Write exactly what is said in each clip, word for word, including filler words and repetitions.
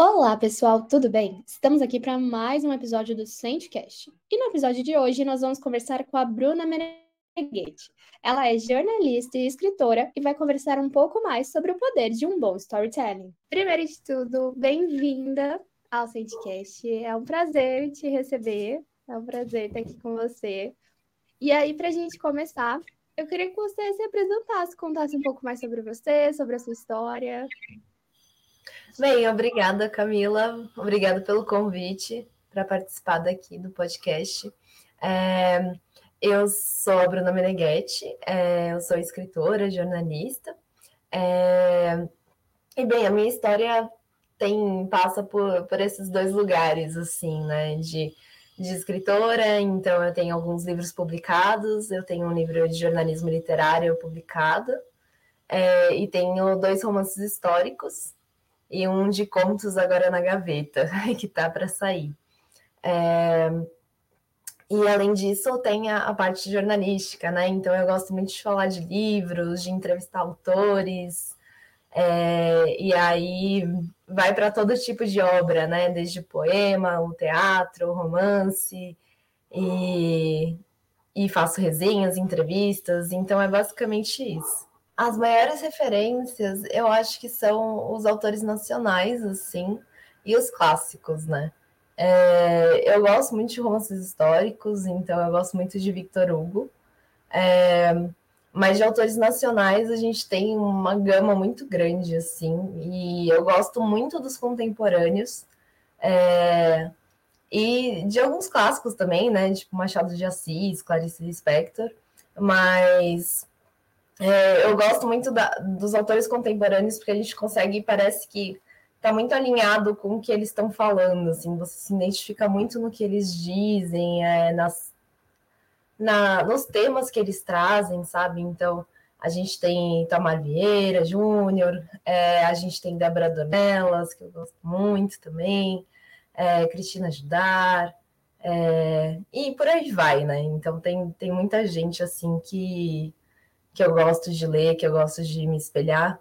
Olá, pessoal, tudo bem? Estamos aqui para mais um episódio do SendCast. E no episódio de hoje nós vamos conversar com a Bruna Meneguetti. Ela é jornalista e escritora e vai conversar um pouco mais sobre o poder de um bom storytelling. Primeiro de tudo, bem-vinda ao SendCast. É um prazer te receber, é um prazer estar aqui com você. E aí, para a gente começar, eu queria que você se apresentasse, contasse um pouco mais sobre você, sobre a sua história. Bem, obrigada, Camila. Obrigada pelo convite para participar daqui do podcast. É, eu sou a Bruna Meneguetti, é, eu sou escritora, jornalista. É, e, bem, a minha história tem, passa por, por esses dois lugares, assim, né? De, de escritora, então eu tenho alguns livros publicados, eu tenho um livro de jornalismo literário publicado, é, e tenho dois romances históricos, e um de contos agora na gaveta, que tá para sair. É... E, além disso, tem a, a parte jornalística, né? Então, eu gosto muito de falar de livros, de entrevistar autores, é... e aí vai para todo tipo de obra, né? Desde poema, o teatro, o romance, e... e faço resenhas, entrevistas, então é basicamente isso. As maiores referências, eu acho que são os autores nacionais, assim, e os clássicos, né? É, eu gosto muito de romances históricos, então eu gosto muito de Victor Hugo. É, mas de autores nacionais a gente tem uma gama muito grande, assim, e eu gosto muito dos contemporâneos. É, e de alguns clássicos também, né? Tipo Machado de Assis, Clarice Lispector, mas... É, eu gosto muito da, dos autores contemporâneos porque a gente consegue, parece que está muito alinhado com o que eles estão falando, assim, você se identifica muito no que eles dizem, é, nas, na, nos temas que eles trazem, sabe? Então, a gente tem Tomar Vieira, Júnior, é, a gente tem Débora Dornelas, que eu gosto muito também, é, Cristina Judar, é, e por aí vai, né? Então, tem, tem muita gente, assim, que... que eu gosto de ler, que eu gosto de me espelhar,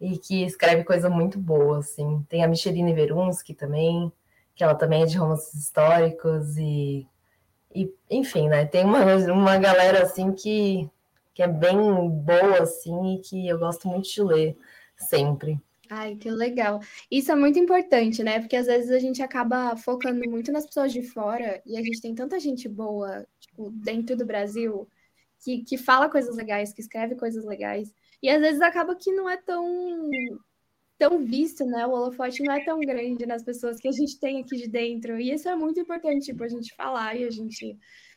e que escreve coisa muito boa, assim. Tem a Micheline Veruns, que também, que ela também é de romances históricos, e, e enfim, né, tem uma, uma galera, assim, que, que é bem boa, assim, e que eu gosto muito de ler, sempre. Ai, que legal. Isso é muito importante, né? Porque às vezes a gente acaba focando muito nas pessoas de fora, e a gente tem tanta gente boa, tipo, dentro do Brasil... Que, que fala coisas legais, que escreve coisas legais. E às vezes acaba que não é tão, tão visto, né? O holofote não é tão grande nas pessoas que a gente tem aqui de dentro. E isso é muito importante, tipo, a gente falar e a gente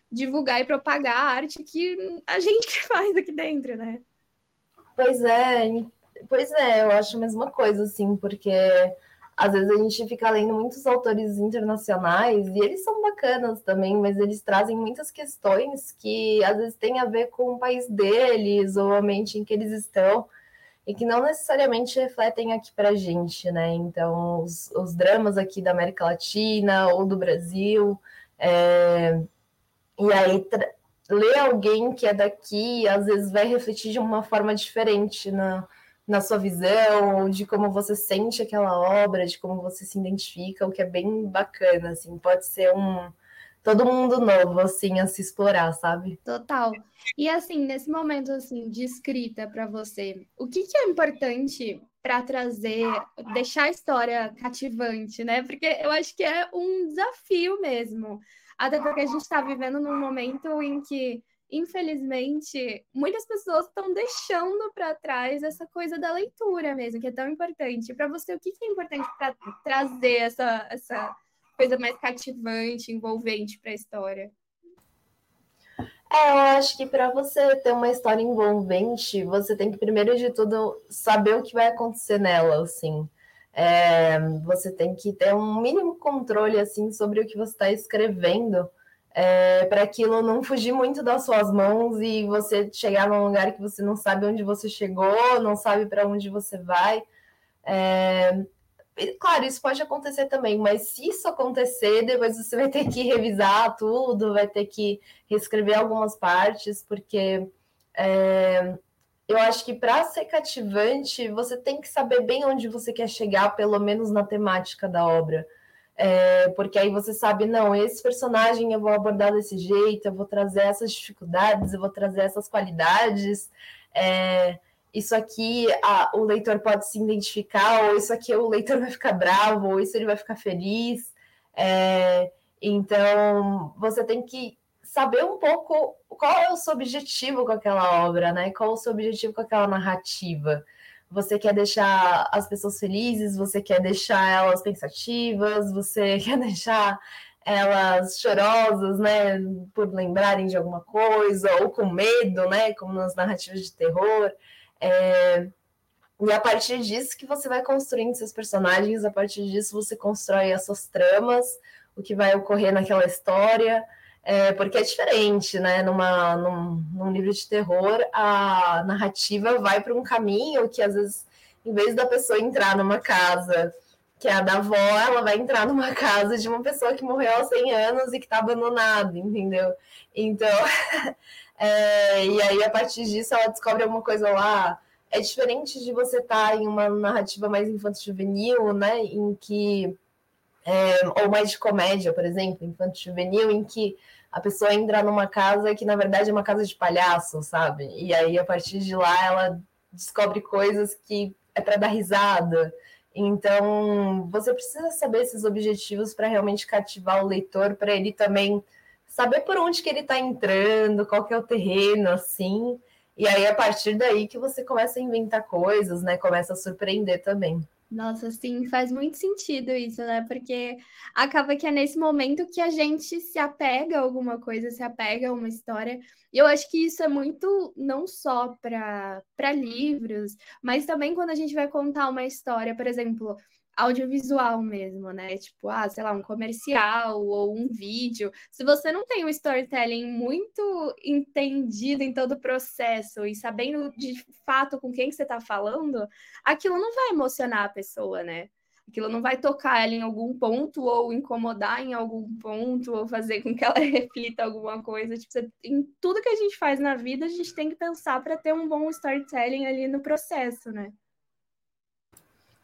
divulgar e propagar a arte que a gente faz aqui dentro, né? Pois é, pois é, eu acho a mesma coisa, assim, porque às vezes a gente fica lendo muitos autores internacionais, e eles são bacanas também, mas eles trazem muitas questões que às vezes têm a ver com o país deles, ou a mente em que eles estão, e que não necessariamente refletem aqui para a gente, né? Então, os, os dramas aqui da América Latina, ou do Brasil, é... e aí tra... ler alguém que é daqui, às vezes vai refletir de uma forma diferente na... na sua visão, de como você sente aquela obra, de como você se identifica, o que é bem bacana, assim, pode ser um... todo mundo novo, assim, a se explorar, sabe? Total. E, assim, nesse momento, assim, de escrita para você, o que, que é importante para trazer, deixar a história cativante, né? Porque eu acho que é um desafio mesmo, até porque a gente está vivendo num momento em que infelizmente, muitas pessoas estão deixando para trás essa coisa da leitura mesmo, que é tão importante. Para você, o que é importante para trazer essa, essa coisa mais cativante, envolvente para a história? É, eu acho que para você ter uma história envolvente, você tem que, primeiro de tudo, saber o que vai acontecer nela, assim. É, você tem que ter um mínimo controle, assim, sobre o que você está escrevendo, É, para aquilo não fugir muito das suas mãos e você chegar num lugar que você não sabe onde você chegou, não sabe para onde você vai. É, claro, isso pode acontecer também, mas se isso acontecer, depois você vai ter que revisar tudo, vai ter que reescrever algumas partes, porque é, eu acho que para ser cativante, você tem que saber bem onde você quer chegar, pelo menos na temática da obra. É, porque aí você sabe, não, esse personagem eu vou abordar desse jeito, eu vou trazer essas dificuldades, eu vou trazer essas qualidades, é, isso aqui a, o leitor pode se identificar, ou isso aqui o leitor vai ficar bravo, ou isso ele vai ficar feliz. É, então, você tem que saber um pouco qual é o seu objetivo com aquela obra, né? Qual é o seu objetivo com aquela narrativa? Você quer deixar as pessoas felizes? Você quer deixar elas pensativas? Você quer deixar elas chorosas, né? Por lembrarem de alguma coisa, ou com medo, né? Como nas narrativas de terror. É... E a partir disso que você vai construindo seus personagens, a partir disso você constrói as suas tramas, o que vai ocorrer naquela história... É, porque é diferente, né? Numa, num, num livro de terror, a narrativa vai para um caminho que, às vezes, em vez da pessoa entrar numa casa, que é a da avó, ela vai entrar numa casa de uma pessoa que morreu há cem anos e que está abandonada, entendeu? Então, é, e aí, a partir disso, ela descobre alguma coisa lá. É diferente de você estar tá em uma narrativa mais infanto-juvenil, né? Em que... É, ou mais de comédia, por exemplo, infanto-juvenil, em que a pessoa entra numa casa que, na verdade, é uma casa de palhaço, sabe? E aí, a partir de lá, ela descobre coisas que é para dar risada. Então, você precisa saber esses objetivos para realmente cativar o leitor, para ele também saber por onde que ele está entrando, qual que é o terreno, assim. E aí, a partir daí que você começa a inventar coisas, né? Começa a surpreender também. Nossa, sim, faz muito sentido isso, né? Porque acaba que é nesse momento que a gente se apega a alguma coisa, se apega a uma história. E eu acho que isso é muito, não só para para livros, mas também quando a gente vai contar uma história, por exemplo, audiovisual mesmo, né? Tipo, ah, sei lá, um comercial ou um vídeo. Se você não tem um storytelling muito entendido em todo o processo e sabendo de fato com quem que você está falando, aquilo não vai emocionar a pessoa, né? Aquilo não vai tocar ela em algum ponto ou incomodar em algum ponto ou fazer com que ela reflita alguma coisa. Tipo, você, em tudo que a gente faz na vida, a gente tem que pensar para ter um bom storytelling ali no processo, né?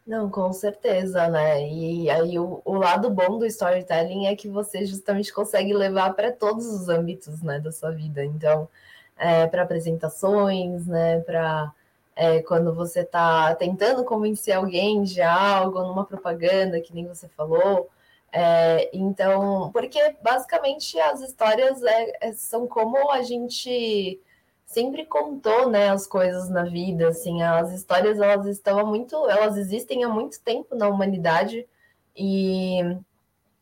Não, com certeza, né? E aí o, o lado bom do storytelling é que você justamente consegue levar para todos os âmbitos, né, da sua vida. Então, é, para apresentações, né, para é, quando você está tentando convencer alguém de algo, numa propaganda, que nem você falou. É, então, porque basicamente as histórias é, é, são como a gente... sempre contou, né, as coisas na vida, assim, as histórias, elas estão há muito, elas existem há muito tempo na humanidade e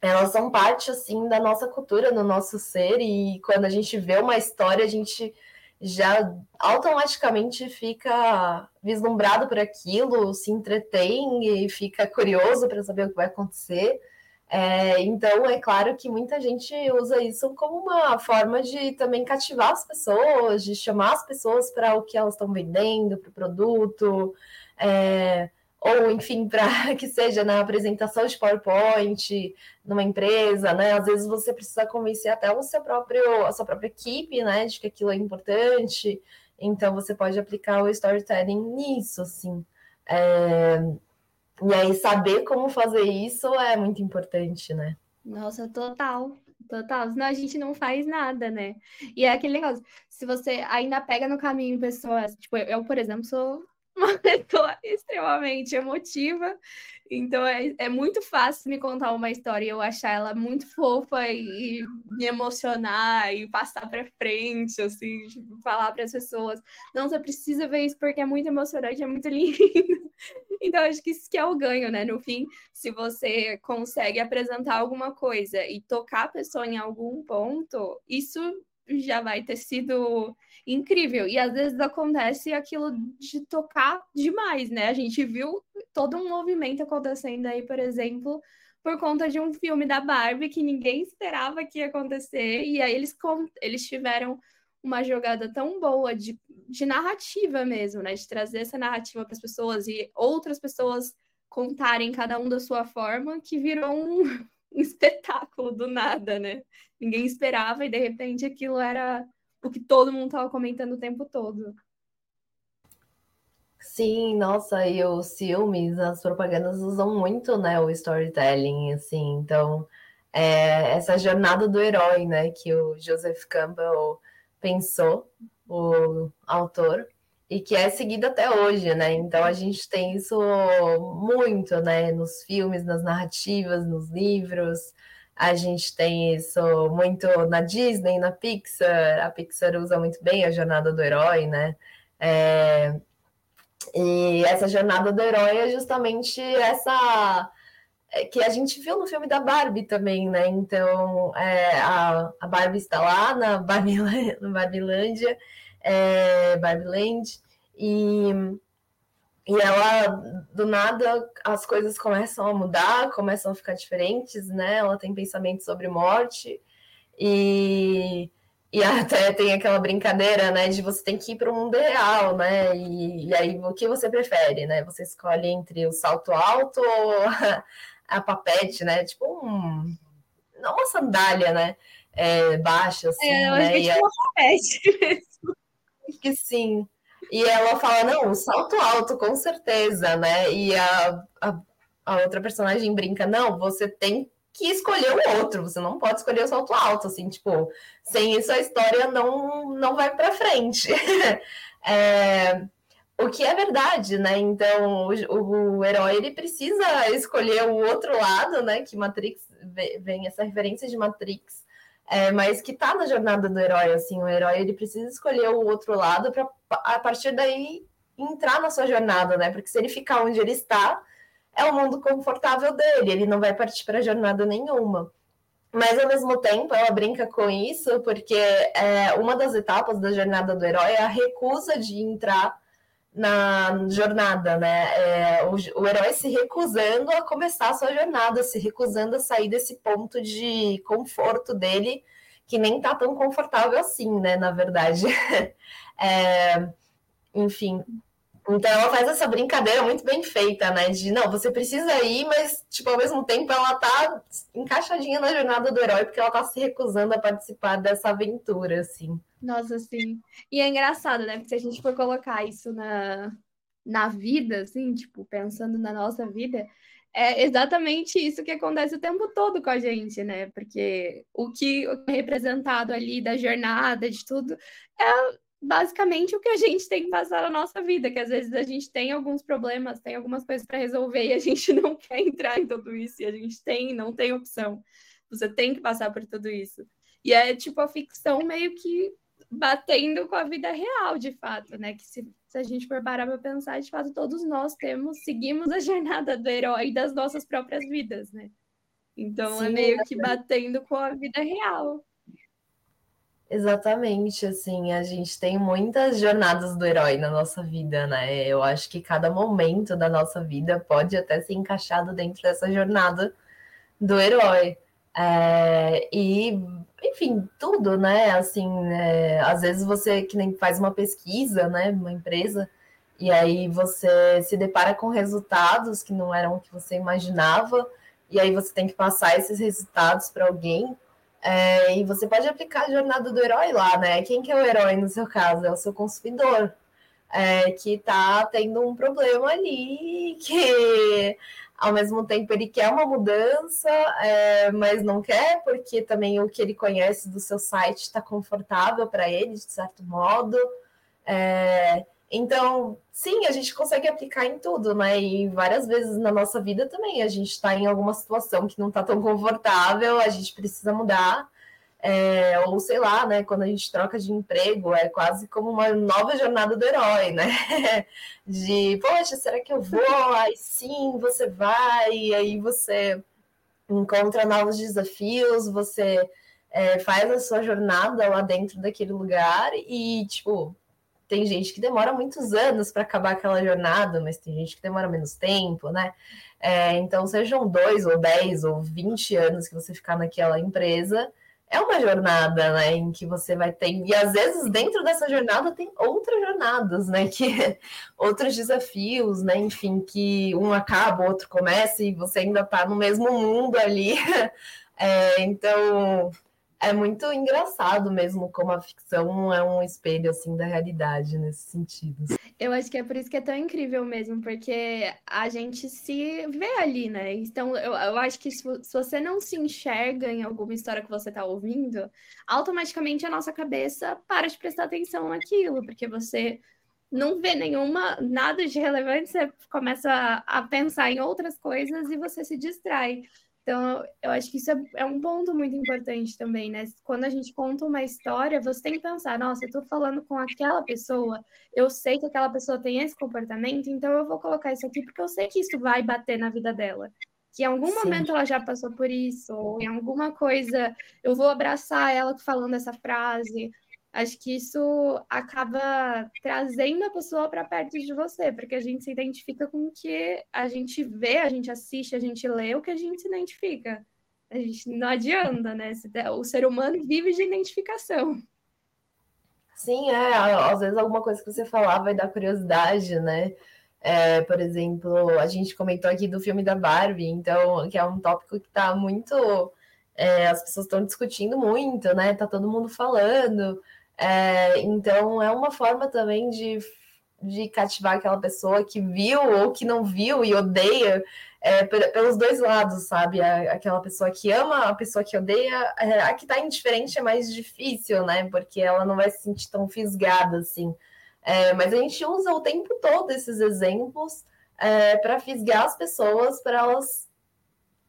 elas são parte, assim, da nossa cultura, do nosso ser, e quando a gente vê uma história, a gente já automaticamente fica vislumbrado por aquilo, se entretém e fica curioso para saber o que vai acontecer. É, então, é claro que muita gente usa isso como uma forma de também cativar as pessoas, de chamar as pessoas para o que elas estão vendendo, para o produto, é, ou, enfim, para que seja na apresentação de PowerPoint, numa empresa, né? Às vezes você precisa convencer até o seu próprio, a sua própria equipe, né, de que aquilo é importante. Então, você pode aplicar o storytelling nisso, assim. É... E aí, saber como fazer isso é muito importante, né? Nossa, total, total. Senão a gente não faz nada, né? E é aquele negócio, se você ainda pega no caminho pessoas... Tipo, eu, eu por exemplo, sou uma pessoa extremamente emotiva, então é, é muito fácil me contar uma história e eu achar ela muito fofa e, e me emocionar e passar para frente, assim, tipo, falar para as pessoas, não, você precisa ver isso porque é muito emocionante, é muito lindo. Então, acho que isso que é o ganho, né? No fim, se você consegue apresentar alguma coisa e tocar a pessoa em algum ponto, isso já vai ter sido incrível. E às vezes acontece aquilo de tocar demais, né? A gente viu todo um movimento acontecendo aí, por exemplo, por conta de um filme da Barbie que ninguém esperava que ia acontecer. E aí eles, eles tiveram uma jogada tão boa de, de narrativa mesmo, né? De trazer essa narrativa para as pessoas e outras pessoas contarem cada um da sua forma, que virou um... um espetáculo do nada, né? Ninguém esperava e, de repente, aquilo era o que todo mundo estava comentando o tempo todo. Sim, nossa, e os filmes, as propagandas usam muito, né, o storytelling, assim, então, é, essa jornada do herói, né, que o Joseph Campbell pensou, o autor, e que é seguida até hoje, né, então a gente tem isso muito, né, nos filmes, nas narrativas, nos livros, a gente tem isso muito na Disney, na Pixar, a Pixar usa muito bem a jornada do herói, né, é... E essa jornada do herói é justamente essa que a gente viu no filme da Barbie também, né? Então, é, a, a Barbie está lá na Barbie, no Barbilândia, é, Barbie Land, e, e ela, do nada, as coisas começam a mudar, começam a ficar diferentes, né? Ela tem pensamento sobre morte e... E até tem aquela brincadeira, né, de você tem que ir para o mundo real, né, e, e aí o que você prefere, né, você escolhe entre o salto alto ou a, a papete, né, tipo um, não uma sandália, né, é, baixa, assim, é, né. É, tipo uma papete mesmo. Acho que sim. E ela fala, não, o salto alto, com certeza, né, e a, a, a outra personagem brinca, não, você tem que escolher o outro, você não pode escolher o salto alto, assim, tipo, sem isso a história não, não vai para frente. É, o que é verdade, né? Então, o, o herói, ele precisa escolher o outro lado, né? Que Matrix, vem essa referência de Matrix, é, mas que tá na jornada do herói, assim, o herói, ele precisa escolher o outro lado para a partir daí entrar na sua jornada, né? Porque se ele ficar onde ele está, é o mundo confortável dele, ele não vai partir para jornada nenhuma. Mas, ao mesmo tempo, ela brinca com isso, porque é, uma das etapas da jornada do herói é a recusa de entrar na jornada, né? É, o, o herói se recusando a começar a sua jornada, se recusando a sair desse ponto de conforto dele, que nem tá tão confortável assim, né? Na verdade. É, enfim... Então, ela faz essa brincadeira muito bem feita, né? De, não, você precisa ir, mas, tipo, ao mesmo tempo, ela tá encaixadinha na jornada do herói, porque ela tá se recusando a participar dessa aventura, assim. Nossa, sim. E é engraçado, né? Porque se a gente for colocar isso na, na vida, assim, tipo, pensando na nossa vida, é exatamente isso que acontece o tempo todo com a gente, né? Porque o que é representado ali da jornada, de tudo, é... basicamente o que a gente tem que passar na nossa vida, que às vezes a gente tem alguns problemas, tem algumas coisas para resolver e a gente não quer entrar em tudo isso, e a gente tem, não tem opção. Você tem que passar por tudo isso. E é tipo a ficção meio que batendo com a vida real, de fato, né? Que se, se a gente for parar para pensar, de fato, todos nós temos, seguimos a jornada do herói das nossas próprias vidas, né? Então sim, é meio que batendo com a vida real. Exatamente, assim, a gente tem muitas jornadas do herói na nossa vida, né? Eu acho que cada momento da nossa vida pode até ser encaixado dentro dessa jornada do herói. É, e, enfim, tudo, né? Assim, é, às vezes você que nem faz uma pesquisa, né? Uma empresa, e aí você se depara com resultados que não eram o que você imaginava, e aí você tem que passar esses resultados para alguém. É, e você pode aplicar a jornada do herói lá, né? Quem que é o herói no seu caso? É o seu consumidor, é, que tá tendo um problema ali, que ao mesmo tempo ele quer uma mudança, é, mas não quer, porque também o que ele conhece do seu site está confortável para ele, de certo modo. É, então, sim, a gente consegue aplicar em tudo, né? E várias vezes na nossa vida também a gente está em alguma situação que não está tão confortável, a gente precisa mudar, é, ou sei lá, né? Quando a gente troca de emprego, é quase como uma nova jornada do herói, né? De, poxa, será que eu vou? Aí sim, você vai, e aí você encontra novos desafios, você é, faz a sua jornada lá dentro daquele lugar e, tipo... Tem gente que demora muitos anos para acabar aquela jornada, mas tem gente que demora menos tempo, né? É, então, sejam dois, ou dez, ou vinte anos que você ficar naquela empresa, é uma jornada, né? Em que você vai ter... E, às vezes, dentro dessa jornada, tem outras jornadas, né? Que... Outros desafios, né? Enfim, que um acaba, o outro começa, e você ainda está no mesmo mundo ali. É, então... é muito engraçado mesmo como a ficção é um espelho, assim, da realidade, nesse sentido. Eu acho que é por isso que é tão incrível mesmo, porque a gente se vê ali, né? Então, eu, eu acho que se, se você não se enxerga em alguma história que você tá ouvindo, automaticamente a nossa cabeça para de prestar atenção naquilo, porque você não vê nenhuma, nada de relevante, você começa a, a pensar em outras coisas e você se distrai. Então, eu acho que isso é, é um ponto muito importante também, né? Quando a gente conta uma história, você tem que pensar, nossa, eu tô falando com aquela pessoa, eu sei que aquela pessoa tem esse comportamento, então eu vou colocar isso aqui porque eu sei que isso vai bater na vida dela. Que em algum Sim. momento ela já passou por isso, ou em alguma coisa, eu vou abraçar ela falando essa frase. Acho que isso acaba trazendo a pessoa para perto de você, porque a gente se identifica com o que a gente vê, a gente assiste, a gente lê, o que a gente se identifica. A gente não adianta, né? O ser humano vive de identificação. Sim, é. Às vezes alguma coisa que você falar vai dar curiosidade, né? É, por exemplo, a gente comentou aqui do filme da Barbie, então, que é um tópico que está muito... É, as pessoas estão discutindo muito, né? Tá todo mundo falando... É, então, é uma forma também de, de cativar aquela pessoa que viu ou que não viu e odeia é, p- pelos dois lados, sabe? A, aquela pessoa que ama, a pessoa que odeia. A que tá indiferente é mais difícil, né? Porque ela não vai se sentir tão fisgada, assim. É, mas a gente usa o tempo todo esses exemplos é, para fisgar as pessoas, para elas,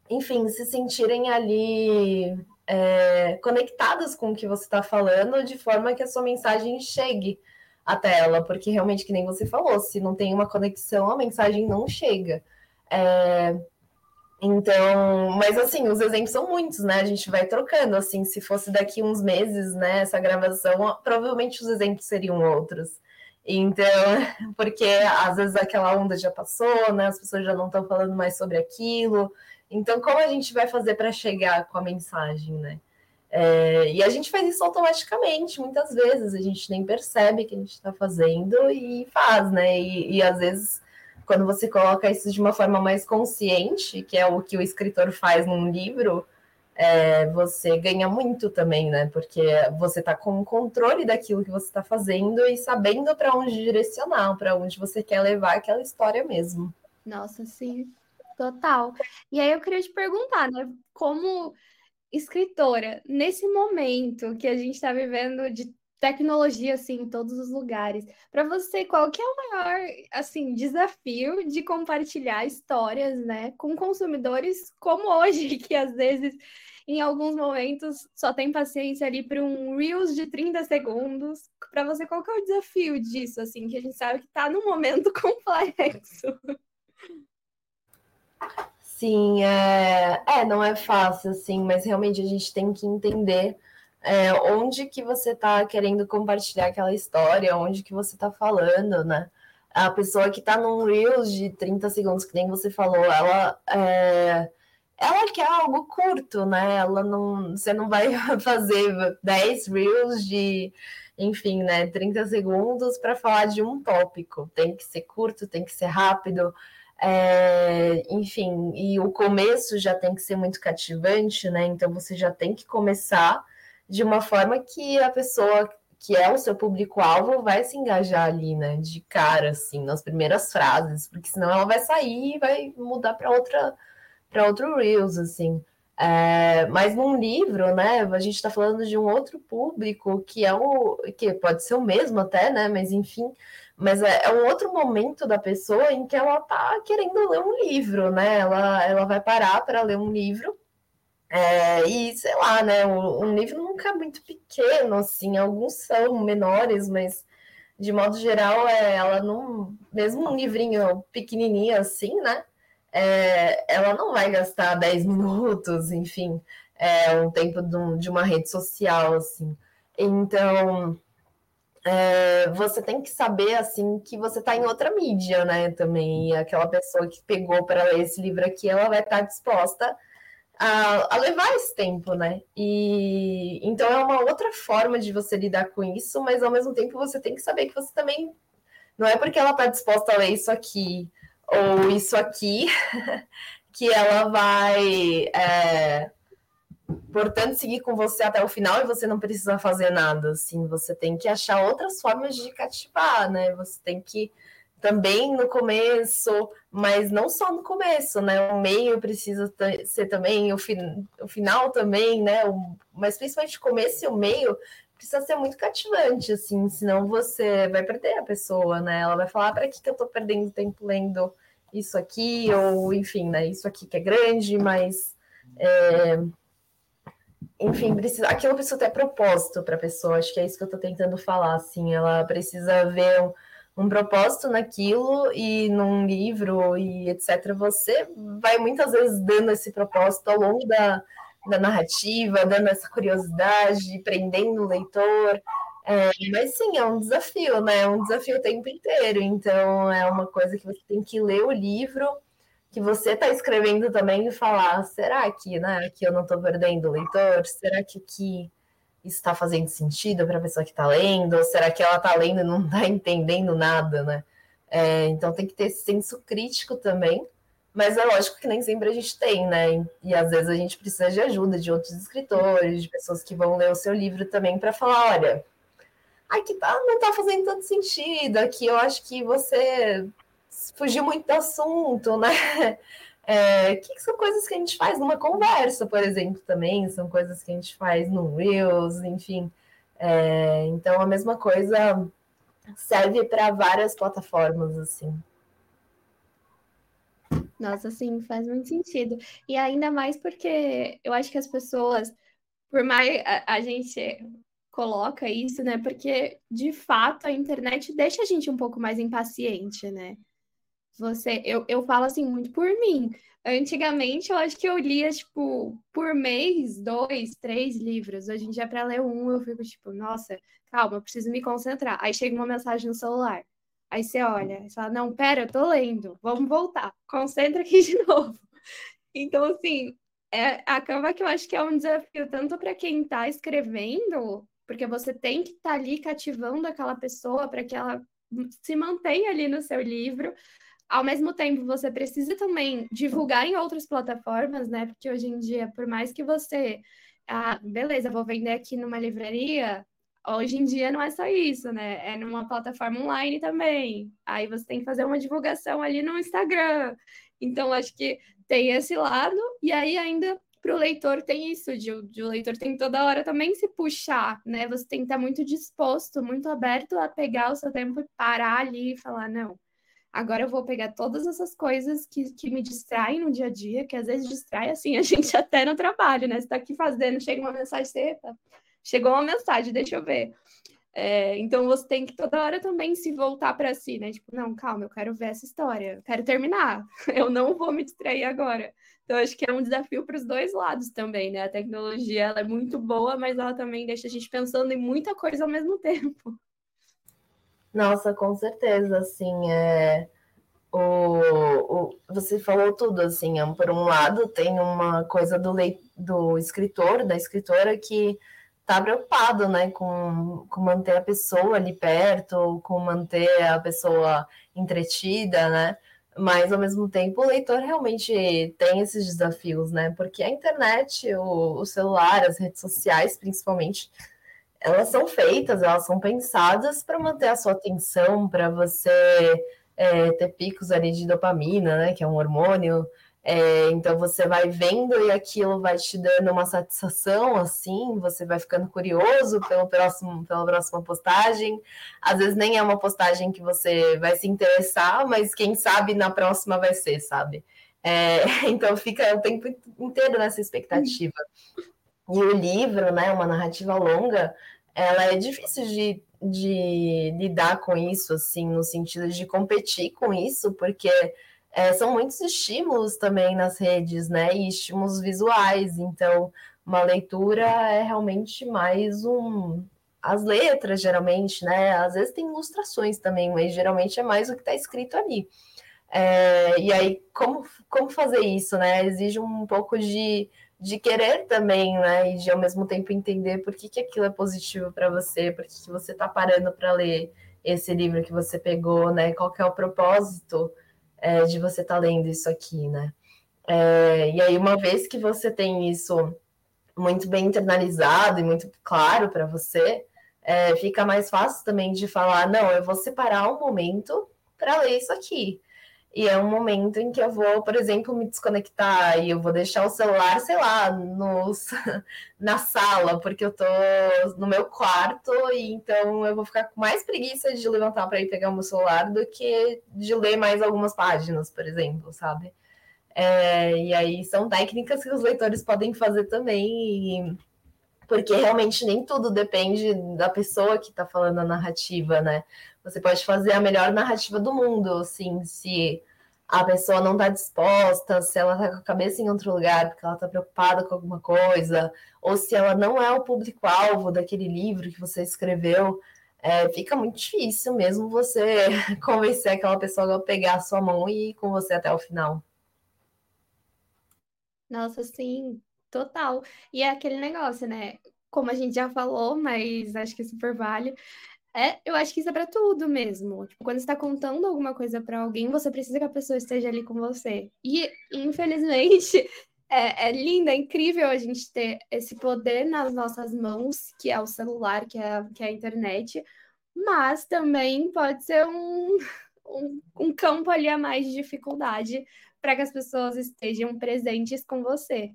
enfim, se sentirem ali... É, conectadas com o que você está falando, de forma que a sua mensagem chegue até ela, porque realmente, que nem você falou, se não tem uma conexão, a mensagem não chega. É, então, mas assim, os exemplos são muitos, né? A gente vai trocando, assim, se fosse daqui uns meses, né, essa gravação, provavelmente os exemplos seriam outros. Então, porque às vezes aquela onda já passou, né? As pessoas já não estão falando mais sobre aquilo. Então, como a gente vai fazer para chegar com a mensagem, né? É, e a gente faz isso automaticamente, muitas vezes. A gente nem percebe que a gente está fazendo e faz, né? E, e, às vezes, quando você coloca isso de uma forma mais consciente, que é o que o escritor faz num livro, é, você ganha muito também, né? Porque você está com o controle daquilo que você está fazendo e sabendo para onde direcionar, para onde você quer levar aquela história mesmo. Nossa, sim. Total. E aí eu queria te perguntar, né, como escritora, nesse momento que a gente está vivendo de tecnologia, assim, em todos os lugares, para você, qual que é o maior, assim, desafio de compartilhar histórias, né, com consumidores como hoje, que às vezes, em alguns momentos, só tem paciência ali para um Reels de trinta segundos. Para você, qual que é o desafio disso, assim, que a gente sabe que está num momento complexo? Sim, é... é, não é fácil, assim, mas realmente a gente tem que entender é, onde que você está querendo compartilhar aquela história, onde que você está falando, né? A pessoa que está num Reels de trinta segundos, que nem você falou, ela, é... ela quer algo curto, né? Ela não... Você não vai fazer dez Reels de, enfim, né, trinta segundos para falar de um tópico. Tem que ser curto, tem que ser rápido. É, enfim, e o começo já tem que ser muito cativante, né? Então você já tem que começar de uma forma que a pessoa que é o seu público-alvo vai se engajar ali, né? De cara, assim, nas primeiras frases, porque senão ela vai sair e vai mudar para outra, para outro Reels, assim. É, mas num livro, né? A gente está falando de um outro público que é o que pode ser o mesmo até, né? Mas enfim. Mas é um outro momento da pessoa em que ela está querendo ler um livro, né? Ela, ela vai parar para ler um livro é, e, sei lá, né? Um, um livro nunca é muito pequeno, assim. Alguns são menores, mas, de modo geral, é, ela não... Mesmo um livrinho pequenininho, assim, né? É, ela não vai gastar dez minutos, enfim. É um tempo de, um, de uma rede social, assim. Então... É, você tem que saber, assim, que você está em outra mídia, né, também, e aquela pessoa que pegou para ler esse livro aqui, ela vai estar tá disposta a, a levar esse tempo, né, e então é uma outra forma de você lidar com isso, mas ao mesmo tempo você tem que saber que você também, não é porque ela está disposta a ler isso aqui, ou isso aqui, que ela vai... É... importante seguir com você até o final e você não precisa fazer nada, assim, você tem que achar outras formas de cativar, né? Você tem que também no começo, mas não só no começo, né? O meio precisa t- ser também, o, fin- o final também, né? O, mas principalmente o começo e o meio precisa ser muito cativante, assim, senão você vai perder a pessoa, né? Ela vai falar, para que que eu tô perdendo tempo lendo isso aqui, ou enfim, né? Isso aqui que é grande, mas... É... Enfim, precisa... aquilo precisa ter propósito para a pessoa, acho que é isso que eu tô tentando falar, assim, ela precisa ver... Um... um propósito naquilo e num livro e etcétera. Você vai muitas vezes dando esse propósito ao longo da, da narrativa, dando essa curiosidade, prendendo o leitor. É, mas sim, é um desafio, né? É um desafio o tempo inteiro. Então, é uma coisa que você tem que ler o livro que você está escrevendo também e falar, será que, né, que eu não estou perdendo o leitor? Será que aqui... isso está fazendo sentido para a pessoa que está lendo, ou será que ela está lendo e não está entendendo nada, né? É, então tem que ter esse senso crítico também, mas é lógico que nem sempre a gente tem, né? E às vezes a gente precisa de ajuda de outros escritores, de pessoas que vão ler o seu livro também para falar, olha, aqui tá, não está fazendo tanto sentido, aqui eu acho que você fugiu muito do assunto, né? É, que são coisas que a gente faz numa conversa, por exemplo, também, são coisas que a gente faz no Reels, enfim. É, então, a mesma coisa serve para várias plataformas, assim. Nossa, sim, faz muito sentido. E ainda mais porque eu acho que as pessoas, por mais a, a gente coloca isso, né? Porque, de fato, a internet deixa a gente um pouco mais impaciente, né? Você, eu, eu falo assim muito por mim. Antigamente eu acho que eu lia tipo por mês dois, três livros. Hoje em dia para ler um eu fico tipo, nossa, calma, eu preciso me concentrar. Aí chega uma mensagem no celular. Aí você olha, você fala, não, pera, eu tô lendo. Vamos voltar. Concentra aqui de novo. Então assim, é, acaba que eu acho que é um desafio tanto para quem tá escrevendo, porque você tem que estar tá ali cativando aquela pessoa para que ela se mantenha ali no seu livro. Ao mesmo tempo, você precisa também divulgar em outras plataformas, né? Porque hoje em dia, por mais que você... Ah, beleza, vou vender aqui numa livraria. Hoje em dia não é só isso, né? É numa plataforma online também. Aí você tem que fazer uma divulgação ali no Instagram. Então, acho que tem esse lado. E aí ainda para o leitor tem isso. De, de o leitor tem toda hora também se puxar, né? Você tem que estar muito disposto, muito aberto a pegar o seu tempo e parar ali e falar, não. Agora eu vou pegar todas essas coisas que, que me distraem no dia a dia, que às vezes distrai, assim, a gente até no trabalho, né? Você tá aqui fazendo, chega uma mensagem, você... chegou uma mensagem, deixa eu ver. É, então, você tem que toda hora também se voltar para si, né? Tipo, não, calma, eu quero ver essa história, eu quero terminar, eu não vou me distrair agora. Então, acho que é um desafio para os dois lados também, né? A tecnologia, ela é muito boa, mas ela também deixa a gente pensando em muita coisa ao mesmo tempo. Nossa, com certeza, assim, é, o, o, você falou tudo, assim, por um lado tem uma coisa do, lei, do escritor, da escritora que está preocupado, né, com, com manter a pessoa ali perto, com manter a pessoa entretida, né, mas ao mesmo tempo o leitor realmente tem esses desafios, né, porque a internet, o, o celular, as redes sociais principalmente... elas são feitas, elas são pensadas para manter a sua atenção, para você é, ter picos ali de dopamina, né, que é um hormônio, é, então você vai vendo e aquilo vai te dando uma satisfação, assim, você vai ficando curioso pelo próximo, pela próxima postagem, às vezes nem é uma postagem que você vai se interessar, mas quem sabe na próxima vai ser, sabe? É, então fica o tempo inteiro nessa expectativa. E o livro, né, uma narrativa longa, ela é difícil de, de lidar com isso, assim, no sentido de competir com isso, porque é, são muitos estímulos também nas redes, né, e estímulos visuais, então uma leitura é realmente mais um... as letras, geralmente, né, às vezes tem ilustrações também, mas geralmente é mais o que está escrito ali. É, e aí, como, como fazer isso, né, exige um pouco de... de querer também, né, e de ao mesmo tempo entender por que, que aquilo é positivo para você, por que, que você está parando para ler esse livro que você pegou, né, qual que é o propósito é, de você estar tá lendo isso aqui, né. É, e aí, uma vez que você tem isso muito bem internalizado e muito claro para você, é, fica mais fácil também de falar, não, eu vou separar um momento para ler isso aqui. E é um momento em que eu vou, por exemplo, me desconectar e eu vou deixar o celular, sei lá, nos, na sala, porque eu tô no meu quarto e então eu vou ficar com mais preguiça de levantar para ir pegar o meu celular do que de ler mais algumas páginas, por exemplo, sabe? É, e aí são técnicas que os leitores podem fazer também, e... porque realmente nem tudo depende da pessoa que está falando a narrativa, né? Você pode fazer a melhor narrativa do mundo, assim, se a pessoa não está disposta, se ela está com a cabeça em outro lugar, porque ela está preocupada com alguma coisa, ou se ela não é o público-alvo daquele livro que você escreveu, é, fica muito difícil mesmo você convencer aquela pessoa a pegar a sua mão e ir com você até o final. Nossa, sim, total. E é aquele negócio, né? Como a gente já falou, mas acho que super vale... É, eu acho que isso é para tudo mesmo. Tipo, quando você está contando alguma coisa para alguém, você precisa que a pessoa esteja ali com você. E, infelizmente, é, é lindo, é incrível a gente ter esse poder nas nossas mãos, que é o celular, que é, que é a internet, mas também pode ser um, um, um campo ali a mais de dificuldade para que as pessoas estejam presentes com você.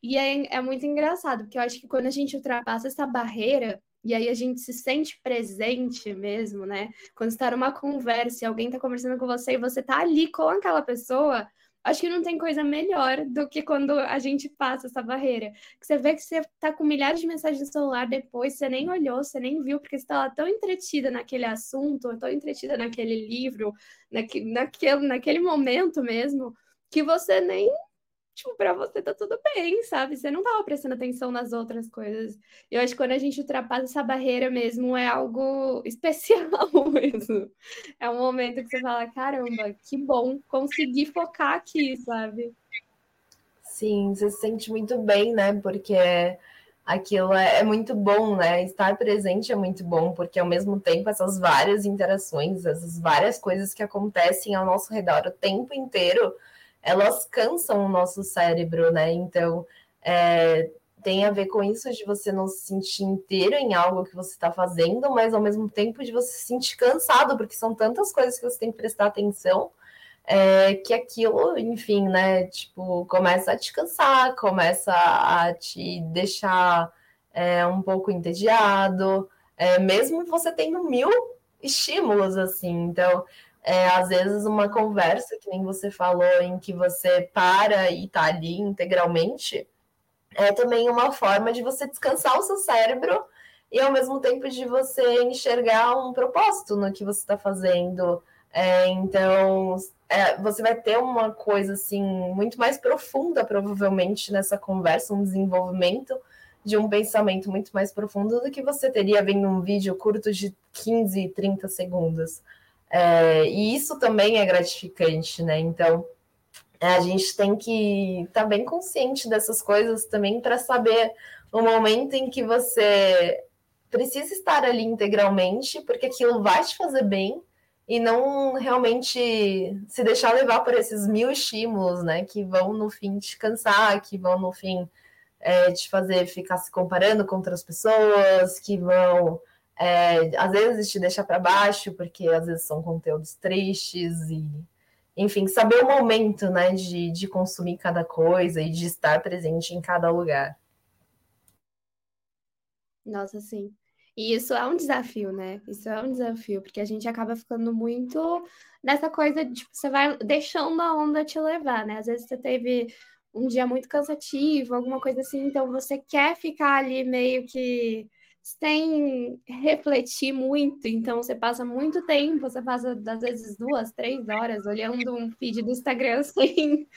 E é, é muito engraçado, porque eu acho que quando a gente ultrapassa essa barreira, e aí a gente se sente presente mesmo, né? Quando você tá numa conversa e alguém tá conversando com você e você tá ali com aquela pessoa, acho que não tem coisa melhor do que quando a gente passa essa barreira. Que você vê que você tá com milhares de mensagens no celular depois, você nem olhou, você nem viu, porque você tá lá tão entretida naquele assunto, tão entretida naquele livro, naque, naquele, naquele momento mesmo, que você nem... Tipo, pra você tá tudo bem, sabe? Você não tava prestando atenção nas outras coisas. Eu acho que quando a gente ultrapassa essa barreira mesmo, é algo especial mesmo. É um momento que você fala, caramba, que bom, consegui focar aqui, sabe? Sim, você se sente muito bem, né? Porque aquilo é, é muito bom, né? Estar presente é muito bom, porque ao mesmo tempo essas várias interações, essas várias coisas que acontecem ao nosso redor o tempo inteiro, elas cansam o nosso cérebro, né? Então, é, tem a ver com isso de você não se sentir inteiro em algo que você está fazendo, mas ao mesmo tempo de você se sentir cansado, porque são tantas coisas que você tem que prestar atenção, é, que aquilo, enfim, né? Tipo, começa a te cansar, começa a te deixar é, um pouco entediado, é, mesmo você tendo mil estímulos, assim. Então... É, às vezes uma conversa, que nem você falou, em que você para e está ali integralmente, é também uma forma de você descansar o seu cérebro e ao mesmo tempo de você enxergar um propósito no que você está fazendo. É, então, é, você vai ter uma coisa assim muito mais profunda, provavelmente, nessa conversa, um desenvolvimento de um pensamento muito mais profundo do que você teria vendo um vídeo curto de quinze, trinta segundos. É, e isso também é gratificante, né? Então, a gente tem que estar tá bem consciente dessas coisas também para saber o momento em que você precisa estar ali integralmente, porque aquilo vai te fazer bem e não realmente se deixar levar por esses mil estímulos, né? Que vão, no fim, te cansar, que vão, no fim, é, te fazer ficar se comparando com outras pessoas, que vão... É, às vezes te deixar para baixo, porque às vezes são conteúdos tristes e, enfim, saber o momento, né, de, de consumir cada coisa e de estar presente em cada lugar. Nossa, sim. E isso é um desafio, né? Isso é um desafio, porque a gente acaba ficando muito nessa coisa, tipo, você vai deixando a onda te levar, né? Às vezes você teve um dia muito cansativo, alguma coisa assim, então você quer ficar ali meio que... sem refletir muito, então você passa muito tempo, você passa às vezes duas, três horas olhando um feed do Instagram sem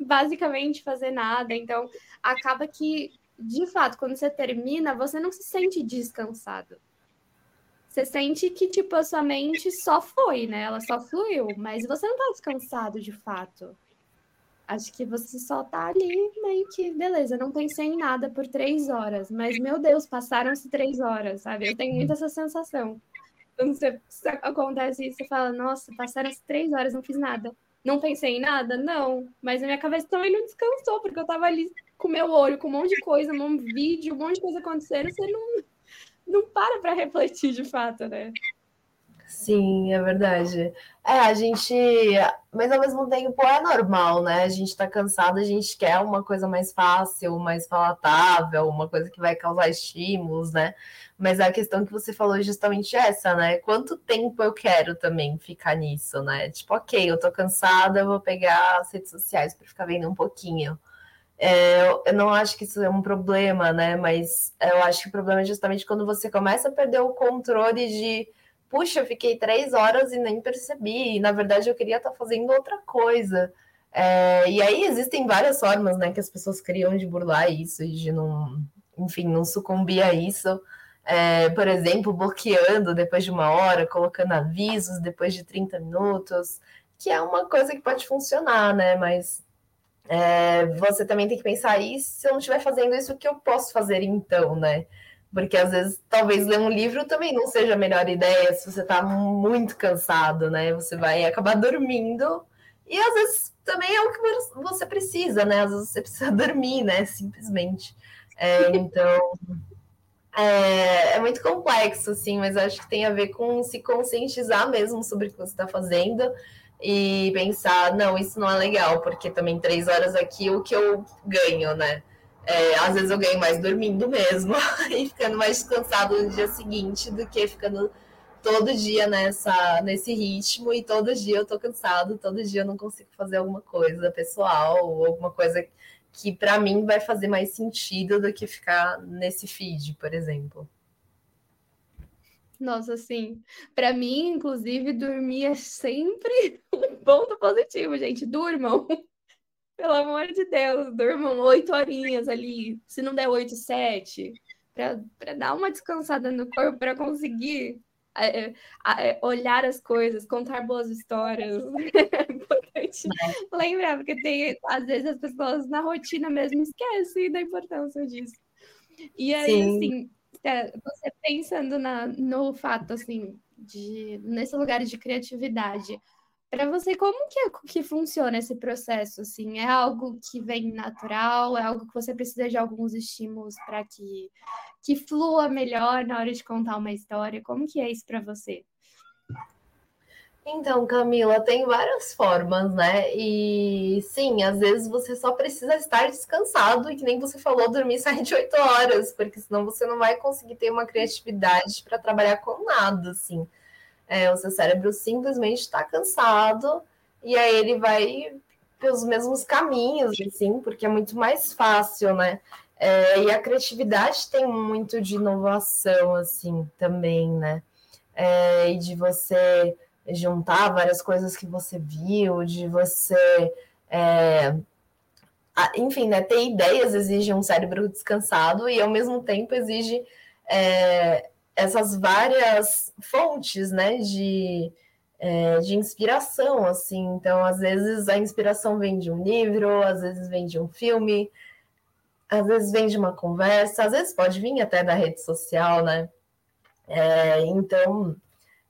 basicamente fazer nada, então acaba que, de fato, quando você termina, você não se sente descansado. Você sente que, tipo, a sua mente só foi, né? Ela só fluiu, mas você não tá descansado, de fato. Acho que você só tá ali meio que, beleza, não pensei em nada por três horas, mas, meu Deus, passaram-se três horas, sabe? Eu tenho muito essa sensação. Quando você acontece isso, você fala, nossa, passaram-se três horas, não fiz nada. Não pensei em nada? Não. Mas a minha cabeça também não descansou, porque eu tava ali com o meu olho, com um monte de coisa, um vídeo, um monte de coisa acontecendo, você não, não para pra refletir de fato, né? Sim, é verdade. É, a gente... Mas ao mesmo tempo é normal, né? A gente tá cansado, a gente quer uma coisa mais fácil, mais palatável, uma coisa que vai causar estímulos, né? Mas a questão que você falou é justamente essa, né? Quanto tempo eu quero também ficar nisso, né? Tipo, ok, eu tô cansada, eu vou pegar as redes sociais pra ficar vendo um pouquinho. É, eu não acho que isso é um problema, né? Mas eu acho que o problema é justamente quando você começa a perder o controle de... Puxa, eu fiquei três horas e nem percebi. E, na verdade, eu queria estar fazendo outra coisa. É, e aí existem várias formas, né, que as pessoas criam de burlar isso e de não, enfim, não sucumbir a isso. É, por exemplo, bloqueando depois de uma hora, colocando avisos depois de trinta minutos, que é uma coisa que pode funcionar, né? Mas é, você também tem que pensar, e se eu não estiver fazendo isso, o que eu posso fazer então, né? Porque, às vezes, talvez ler um livro também não seja a melhor ideia se você está muito cansado, né? Você vai acabar dormindo. E, às vezes, também é o que você precisa, né? Às vezes você precisa dormir, né? Simplesmente. É, então, é, é muito complexo, assim, mas acho que tem a ver com se conscientizar mesmo sobre o que você está fazendo e pensar, não, isso não é legal, porque também três horas aqui, o que eu ganho, né? É, às vezes eu ganho mais dormindo mesmo e ficando mais descansado no dia seguinte do que ficando todo dia nessa, nesse ritmo e todo dia eu tô cansado, todo dia eu não consigo fazer alguma coisa pessoal ou alguma coisa que pra mim vai fazer mais sentido do que ficar nesse feed, por exemplo. Nossa, sim. Pra mim, inclusive, dormir é sempre um ponto positivo, gente. Durmam. Pelo amor de Deus, durmam oito horinhas ali, se não der oito, sete, para dar uma descansada no corpo, para conseguir é, é, olhar as coisas, contar boas histórias. É importante é. lembrar, porque tem, às vezes as pessoas na rotina mesmo esquecem da importância disso. E aí, Sim. assim, você pensando na, no fato, assim, de, nesse lugar de criatividade, para você, como que, é, que funciona esse processo? Assim? É algo que vem natural? É algo que você precisa de alguns estímulos para que, que flua melhor na hora de contar uma história? Como que é isso para você? Então, Camila, tem várias formas, né? E sim, às vezes você só precisa estar descansado e que nem você falou, dormir sete, oito horas, porque senão você não vai conseguir ter uma criatividade para trabalhar com nada, assim. É, o seu cérebro simplesmente está cansado e aí ele vai pelos mesmos caminhos, assim, porque é muito mais fácil, né? É, e a criatividade tem muito de inovação, assim, também, né? É, e de você juntar várias coisas que você viu, de você... É, a, enfim, né? Ter ideias exige um cérebro descansado e, ao mesmo tempo, exige... É, essas várias fontes, né, de, é, de inspiração, assim. Então, às vezes, a inspiração vem de um livro, às vezes vem de um filme, às vezes vem de uma conversa, às vezes pode vir até da rede social, né? É, então,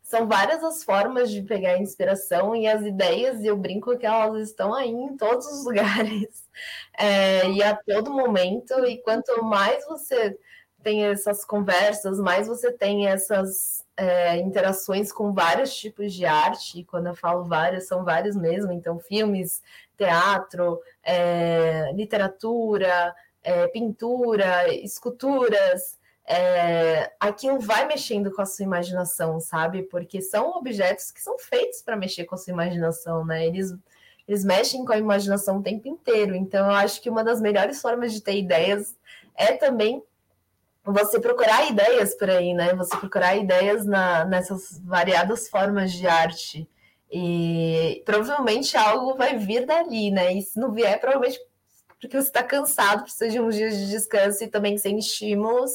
são várias as formas de pegar a inspiração e as ideias, e eu brinco que elas estão aí em todos os lugares, é, e a todo momento, e quanto mais você... tem essas conversas, mais você tem essas é, interações com vários tipos de arte, e quando eu falo várias, são vários mesmo, então filmes, teatro, é, literatura, é, pintura, esculturas, é, aquilo vai mexendo com a sua imaginação, sabe? Porque são objetos que são feitos para mexer com a sua imaginação, né? Eles... Eles mexem com a imaginação o tempo inteiro, então eu acho que uma das melhores formas de ter ideias é também você procurar ideias por aí, né? Você procurar ideias na, nessas variadas formas de arte. E provavelmente algo vai vir dali, né? E se não vier, provavelmente porque você está cansado, precisa de uns dias de descanso e também sem estímulos.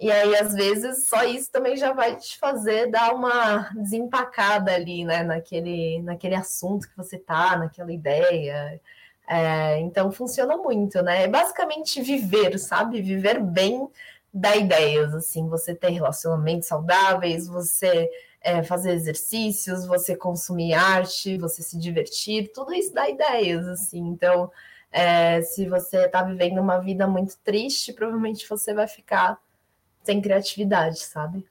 E aí, às vezes, só isso também já vai te fazer dar uma desempacada ali, né? Naquele, naquele assunto que você tá, naquela ideia... É, então funciona muito, né? É basicamente viver, sabe? Viver bem, dar ideias, assim, você ter relacionamentos saudáveis, você é, fazer exercícios, você consumir arte, você se divertir, tudo isso dá ideias, assim. Então, é, se você está vivendo uma vida muito triste, provavelmente você vai ficar sem criatividade, sabe?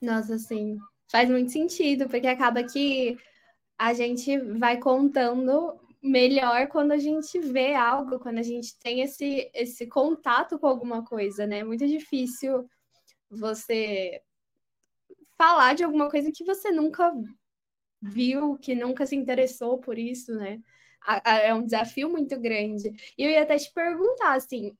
Nossa, sim. Faz muito sentido, porque acaba que a gente vai contando melhor quando a gente vê algo, quando a gente tem esse, esse contato com alguma coisa, né? É muito difícil você falar de alguma coisa que você nunca viu, que nunca se interessou por isso, né? É um desafio muito grande. E eu ia até te perguntar, assim,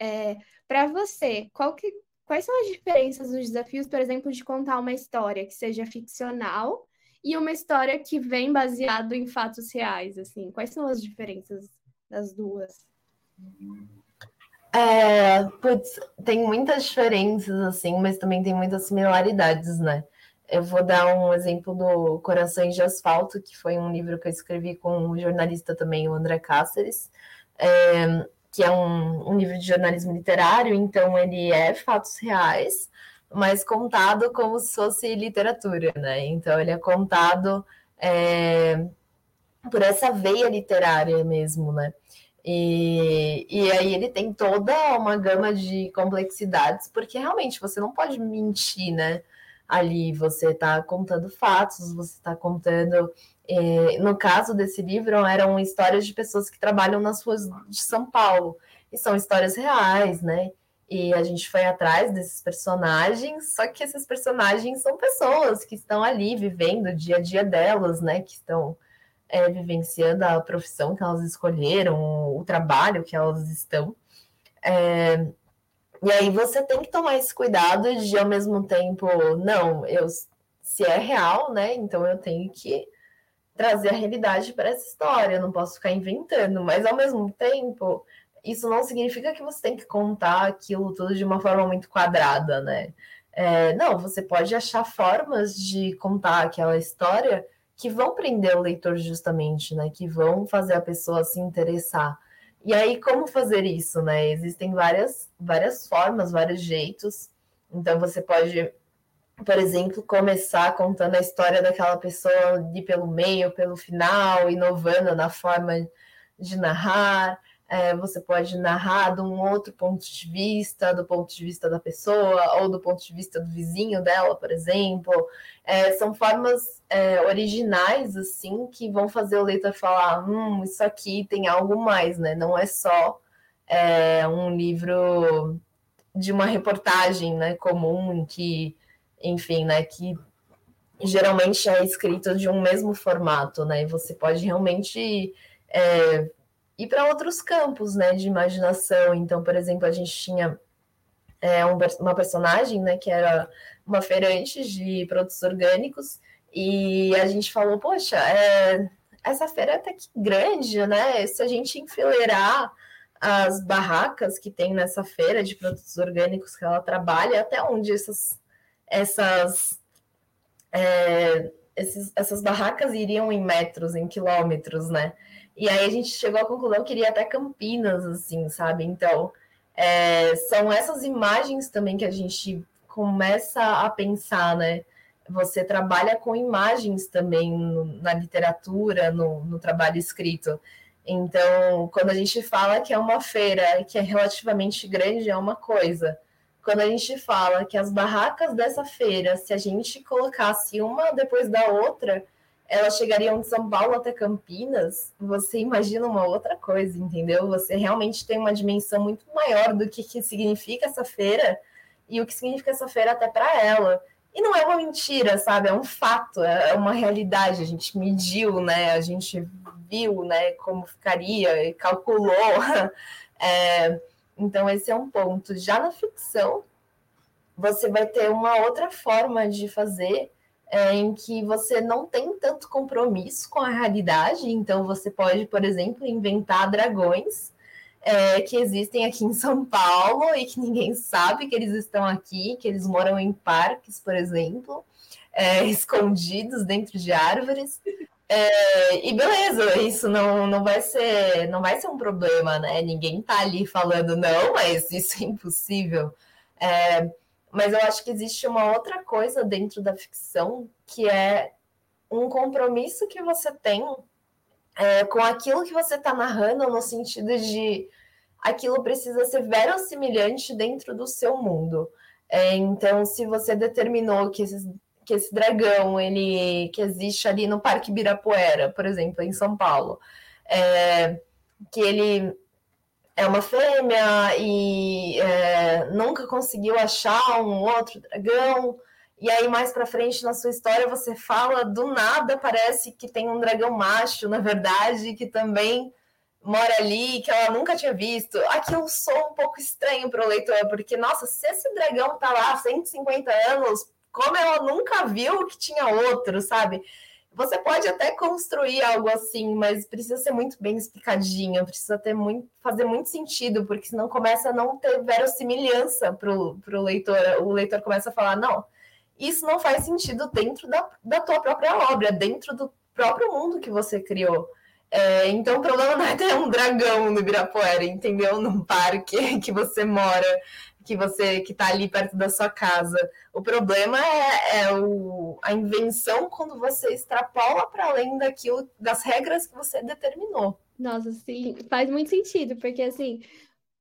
é, para você, qual que, quais são as diferenças dos desafios, por exemplo, de contar uma história que seja ficcional e uma história que vem baseado em fatos reais, assim? Quais são as diferenças das duas? É, putz, tem muitas diferenças, assim, mas também tem muitas similaridades, né? Eu vou dar um exemplo do Corações de Asfalto, que foi um livro que eu escrevi com o jornalista também, o André Cáceres, é, que é um, um livro de jornalismo literário, então ele é fatos reais, mas contado como se fosse literatura, né? Então, ele é contado é, por essa veia literária mesmo, né? E, e aí ele tem toda uma gama de complexidades, porque realmente você não pode mentir, né? Ali você está contando fatos, você está contando... É, no caso desse livro, eram histórias de pessoas que trabalham nas ruas de São Paulo, e são histórias reais, né? E a gente foi atrás desses personagens, só que esses personagens são pessoas que estão ali vivendo o dia a dia delas, né? Que estão é, vivenciando a profissão que elas escolheram, o trabalho que elas estão. É... E aí você tem que tomar esse cuidado de, ao mesmo tempo, não, eu, se é real, né? Então eu tenho que trazer a realidade para essa história, eu não posso ficar inventando, mas ao mesmo tempo... Isso não significa que você tem que contar aquilo tudo de uma forma muito quadrada, né? É, não, você pode achar formas de contar aquela história que vão prender o leitor justamente, né? Que vão fazer a pessoa se interessar. E aí, como fazer isso, né? Existem várias, várias formas, vários jeitos. Então, você pode, por exemplo, começar contando a história daquela pessoa ali pelo meio, pelo final, inovando na forma de narrar. É, você pode narrar de um outro ponto de vista, do ponto de vista da pessoa, ou do ponto de vista do vizinho dela, por exemplo. É, são formas é, originais, assim, que vão fazer o leitor falar, hum, isso aqui tem algo mais, né? Não é só é, um livro de uma reportagem, né, comum, que, enfim, né, que geralmente é escrito de um mesmo formato, né? E você pode realmente... É, e para outros campos, né, de imaginação. Então, por exemplo, a gente tinha é, um, uma personagem, né, que era uma feirante de produtos orgânicos, e a gente falou, poxa, é, essa feira tá que grande, né? Se a gente enfileirar as barracas que tem nessa feira de produtos orgânicos que ela trabalha, até onde essas, essas, é, esses, essas barracas iriam em metros, em quilômetros, né? E aí a gente chegou à conclusão que iria até Campinas, assim, sabe? Então, é, são essas imagens também que a gente começa a pensar, né? Você trabalha com imagens também no, na literatura, no, no trabalho escrito. Então, quando a gente fala que é uma feira que é relativamente grande, é uma coisa. Quando a gente fala que as barracas dessa feira, se a gente colocasse uma depois da outra... elas chegariam de São Paulo até Campinas, você imagina uma outra coisa, entendeu? Você realmente tem uma dimensão muito maior do que, que significa essa feira e o que significa essa feira até para ela. E não é uma mentira, sabe? É um fato, é uma realidade. A gente mediu, né? A gente viu, né, como ficaria e calculou. É, então, esse é um ponto. Já na ficção, você vai ter uma outra forma de fazer... É, em que você não tem tanto compromisso com a realidade, então você pode, por exemplo, inventar dragões é, que existem aqui em São Paulo e que ninguém sabe que eles estão aqui, que eles moram em parques, por exemplo, é, escondidos dentro de árvores, é, e beleza, isso não, não, vai ser, não vai ser um problema, né? Ninguém tá ali falando, não, mas isso é impossível, é... Mas eu acho que existe uma outra coisa dentro da ficção, que é um compromisso que você tem é, com aquilo que você está narrando, no sentido de aquilo precisa ser verossimilhante dentro do seu mundo. É, então, se você determinou que esse, que esse dragão ele, que existe ali no Parque Ibirapuera, por exemplo, em São Paulo, é, que ele... é uma fêmea e é, nunca conseguiu achar um outro dragão. E aí, mais pra frente na sua história, você fala, do nada parece que tem um dragão macho, na verdade, que também mora ali, que ela nunca tinha visto. Aquilo soa um pouco estranho pro leitor, porque, nossa, se esse dragão tá lá há cento e cinquenta anos, como ela nunca viu que tinha outro, sabe? Você pode até construir algo assim, mas precisa ser muito bem explicadinho, precisa ter muito, fazer muito sentido, porque senão começa a não ter verossimilhança para o leitor. O leitor começa a falar, não, isso não faz sentido dentro da, da tua própria obra, dentro do próprio mundo que você criou. É, então o problema não é ter um dragão no Ibirapuera, entendeu? Num parque que você mora, que você que está ali perto da sua casa. O problema é, é o, a invenção quando você extrapola para além daquilo, das regras que você determinou. Nossa, sim, faz muito sentido, porque assim,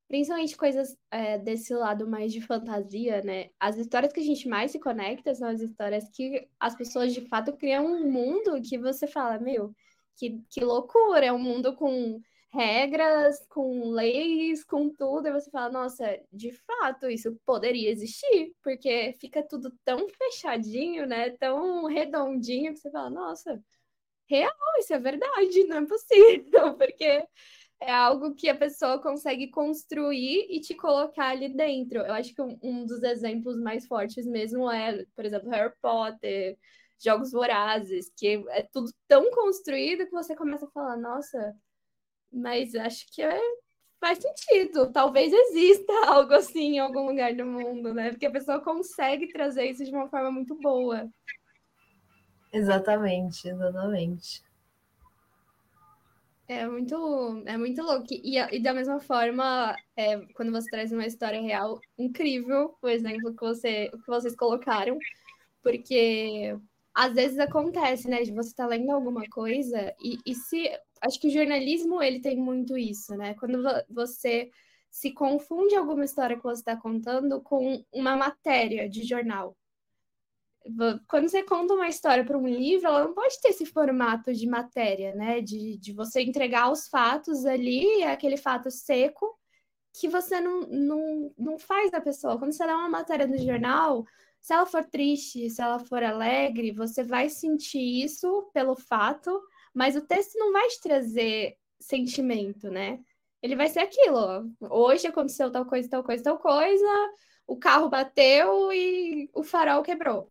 principalmente coisas é, desse lado mais de fantasia, né? As histórias que a gente mais se conecta são as histórias que as pessoas de fato criam um mundo que você fala, meu, que, que loucura, é um mundo com... regras, com leis, com tudo, e você fala, nossa, de fato, isso poderia existir, porque fica tudo tão fechadinho, né, tão redondinho, que você fala, nossa, real, isso é verdade, não é possível, porque é algo que a pessoa consegue construir e te colocar ali dentro. Eu acho que um, um dos exemplos mais fortes mesmo é, por exemplo, Harry Potter, Jogos Vorazes, que é tudo tão construído que você começa a falar, nossa... mas acho que é... faz sentido. Talvez exista algo assim em algum lugar do mundo, né? Porque a pessoa consegue trazer isso de uma forma muito boa. Exatamente, exatamente. É muito, é muito louco. E, e da mesma forma, é, quando você traz uma história real, incrível, por exemplo, que, você, que vocês colocaram, porque... às vezes acontece, né, de você estar lendo alguma coisa e, e se... acho que o jornalismo, ele tem muito isso, né? Quando você se confunde alguma história que você está contando com uma matéria de jornal. Quando você conta uma história para um livro, ela não pode ter esse formato de matéria, né? De, de você entregar os fatos ali, aquele fato seco, que você não, não, não faz da pessoa. Quando você dá uma matéria no jornal... se ela for triste, se ela for alegre, você vai sentir isso pelo fato, mas o texto não vai te trazer sentimento, né? Ele vai ser aquilo, ó. Hoje aconteceu tal coisa, tal coisa, tal coisa, o carro bateu e o farol quebrou.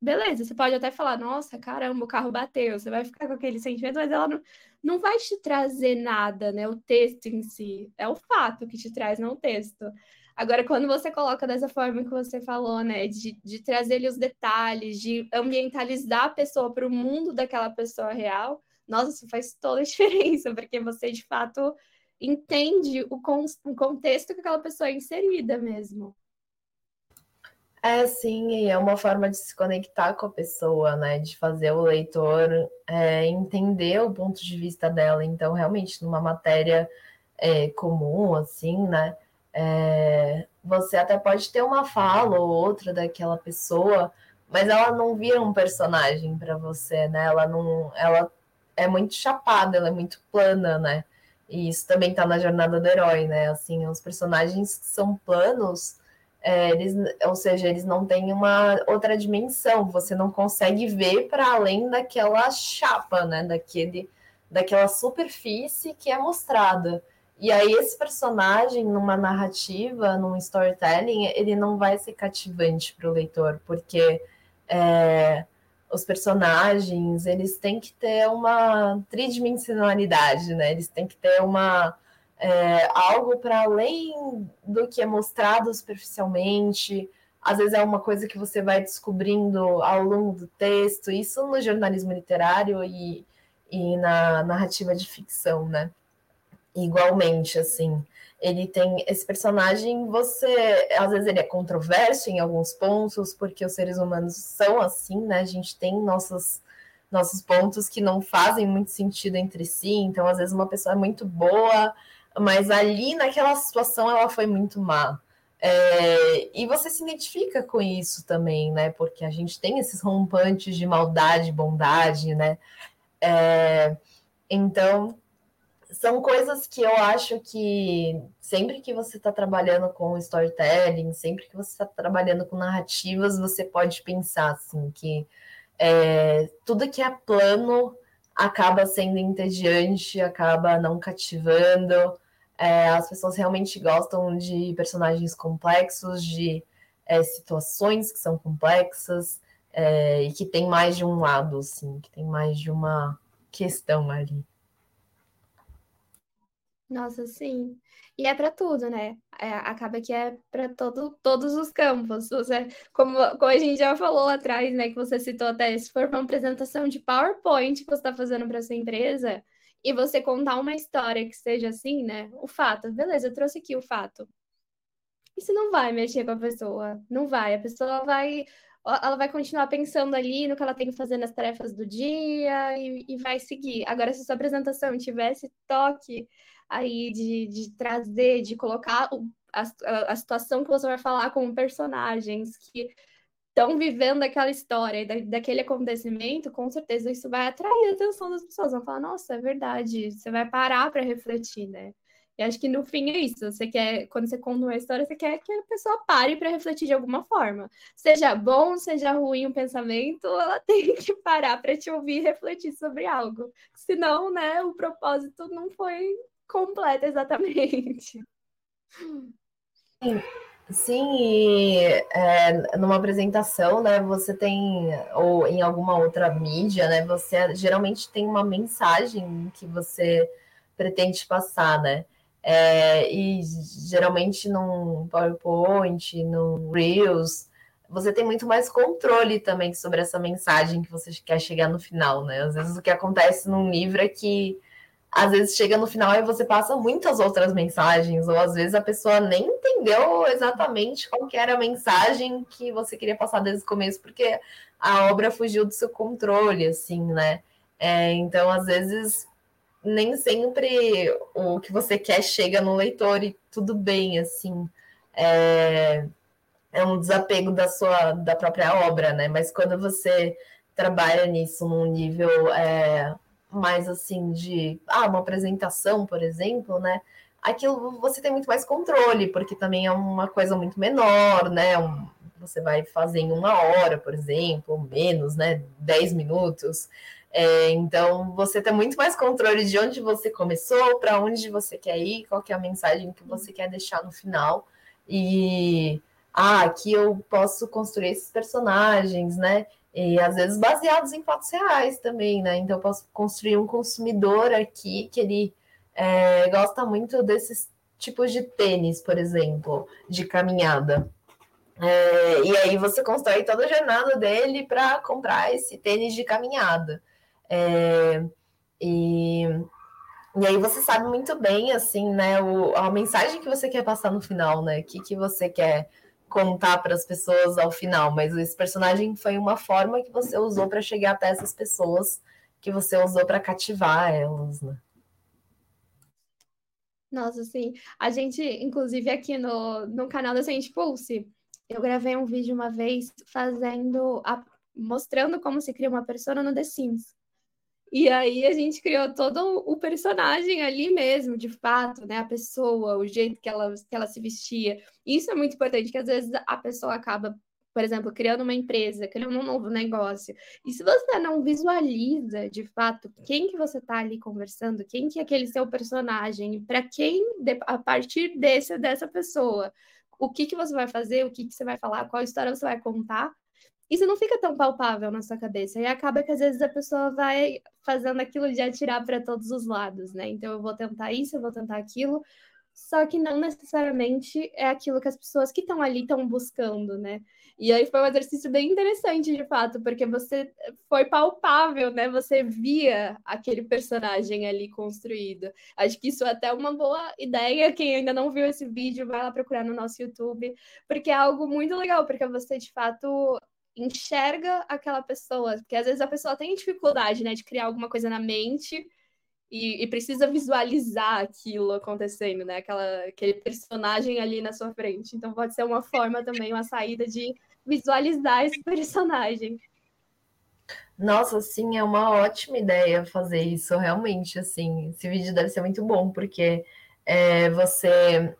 Beleza, você pode até falar, nossa, caramba, o carro bateu, você vai ficar com aquele sentimento, mas ela não, não vai te trazer nada, né? O texto em si, é o fato que te traz, não o texto. Agora, quando você coloca dessa forma que você falou, né, de, de trazer ali os detalhes, de ambientalizar a pessoa para o mundo daquela pessoa real, nossa, isso faz toda a diferença, porque você, de fato, entende o, con- o contexto que aquela pessoa é inserida mesmo. É, sim, e é uma forma de se conectar com a pessoa, né, de fazer o leitor é, entender o ponto de vista dela. Então, realmente, numa matéria é, comum, assim, né, É, você até pode ter uma fala ou outra daquela pessoa, mas ela não vira um personagem para você, né? Ela não, ela é muito chapada, ela é muito plana, né? E isso também tá na jornada do herói, né? Assim, os personagens que são planos, é, eles, ou seja, eles não têm uma outra dimensão. Você não consegue ver para além daquela chapa, né? Daquele, daquela superfície que é mostrada. E aí esse personagem, numa narrativa, num storytelling, ele não vai ser cativante para o leitor, porque é, os personagens, eles têm que ter uma tridimensionalidade, né? Eles têm que ter uma, é, algo para além do que é mostrado superficialmente. Às vezes é uma coisa que você vai descobrindo ao longo do texto, isso no jornalismo literário e, e na narrativa de ficção, né? igualmente, assim. Ele tem esse personagem, você, às vezes ele é controverso em alguns pontos, porque os seres humanos são assim, né? A gente tem nossos, nossos pontos que não fazem muito sentido entre si, então às vezes uma pessoa é muito boa, mas ali naquela situação ela foi muito má. É, e você se identifica com isso também, né? Porque a gente tem esses rompantes de maldade, bondade, né? É, então... São coisas que eu acho que sempre que você está trabalhando com storytelling, sempre que você está trabalhando com narrativas, você pode pensar assim, que é, tudo que é plano acaba sendo entediante, acaba não cativando. É, as pessoas realmente gostam de personagens complexos, de é, situações que são complexas é, e que tem mais de um lado, assim, que tem mais de uma questão ali. Nossa, sim. E é para tudo, né? É, acaba que é para todo, todos os campos. Você, como, como a gente já falou lá atrás, né? Que você citou até, se for uma apresentação de PowerPoint que você está fazendo para sua empresa e você contar uma história que seja assim, né? O fato. Beleza, eu trouxe aqui o fato. Isso não vai mexer com a pessoa. Não vai. A pessoa vai... Ela vai continuar pensando ali no que ela tem que fazer nas tarefas do dia e, e vai seguir. Agora, se sua apresentação tivesse toque aí de, de trazer, de colocar o, a, a situação que você vai falar com personagens que estão vivendo aquela história, da, daquele acontecimento, com certeza isso vai atrair a atenção das pessoas. Vão falar, nossa, é verdade. Você vai parar para refletir, né? E acho que no fim é isso, você quer, quando você conta uma história, você quer que a pessoa pare para refletir de alguma forma. Seja bom, seja ruim o pensamento, ela tem que parar para te ouvir e refletir sobre algo. Senão, né, o propósito não foi completo exatamente. Sim, sim e é, numa apresentação, né, você tem, ou em alguma outra mídia, né, você geralmente tem uma mensagem que você pretende passar, né? É, e geralmente num PowerPoint, num Reels, você tem muito mais controle também sobre essa mensagem que você quer chegar no final, né? Às vezes o que acontece num livro é que às vezes chega no final e você passa muitas outras mensagens, ou às vezes a pessoa nem entendeu exatamente qual que era a mensagem que você queria passar desde o começo, porque a obra fugiu do seu controle, assim, né? É, então, às vezes... nem sempre o que você quer chega no leitor e tudo bem, assim, é, é um desapego da sua, da própria obra, né, mas quando você trabalha nisso num nível é, mais, assim, de, ah, uma apresentação, por exemplo, né, aquilo você tem muito mais controle, porque também é uma coisa muito menor, né, um, você vai fazer em uma hora, por exemplo, ou menos, né, dez minutos, É, então, você tem muito mais controle de onde você começou, para onde você quer ir, qual que é a mensagem que você quer deixar no final. E, ah, aqui eu posso construir esses personagens, né? E, às vezes, baseados em fatos reais também, né? Então, eu posso construir um consumidor aqui que ele é, gosta muito desses tipos de tênis, por exemplo, de caminhada. É, e aí você constrói toda a jornada dele para comprar esse tênis de caminhada. É, e, e aí você sabe muito bem assim, né, o, a mensagem que você quer passar no final, né? O que, que você quer contar para as pessoas ao final, mas esse personagem foi uma forma que você usou para chegar até essas pessoas, que você usou para cativar elas, né? Nossa, sim. A gente, inclusive, aqui no, no canal da SendPulse, eu gravei um vídeo uma vez fazendo a mostrando como se cria uma persona no The Sims. E aí a gente criou todo o personagem ali mesmo, de fato, né? A pessoa, o jeito que ela, que ela se vestia. Isso é muito importante, que às vezes a pessoa acaba, por exemplo, criando uma empresa, criando um novo negócio. E se você não visualiza, de fato, quem que você está ali conversando, quem que é aquele seu personagem, para quem, a partir desse, dessa pessoa, o que que você vai fazer, o que que você vai falar, qual história você vai contar, isso não fica tão palpável na sua cabeça. E acaba que, às vezes, a pessoa vai fazendo aquilo de atirar para todos os lados, né? Então, eu vou tentar isso, eu vou tentar aquilo. só que não necessariamente é aquilo que as pessoas que estão ali estão buscando, né? E aí foi um exercício bem interessante, de fato, porque você foi palpável, né? Você via aquele personagem ali construído. Acho que isso é até uma boa ideia. Quem ainda não viu esse vídeo, vai lá procurar no nosso YouTube, porque é algo muito legal, porque você, de fato, enxerga aquela pessoa. Porque às vezes a pessoa tem dificuldade, né, de criar alguma coisa na mente, E, e precisa visualizar aquilo acontecendo, né? Aquela, aquele personagem ali na sua frente. Então pode ser uma forma também, uma saída de visualizar esse personagem. Nossa, sim, é uma ótima ideia fazer isso, realmente, assim. Esse vídeo deve ser muito bom, porque é, você,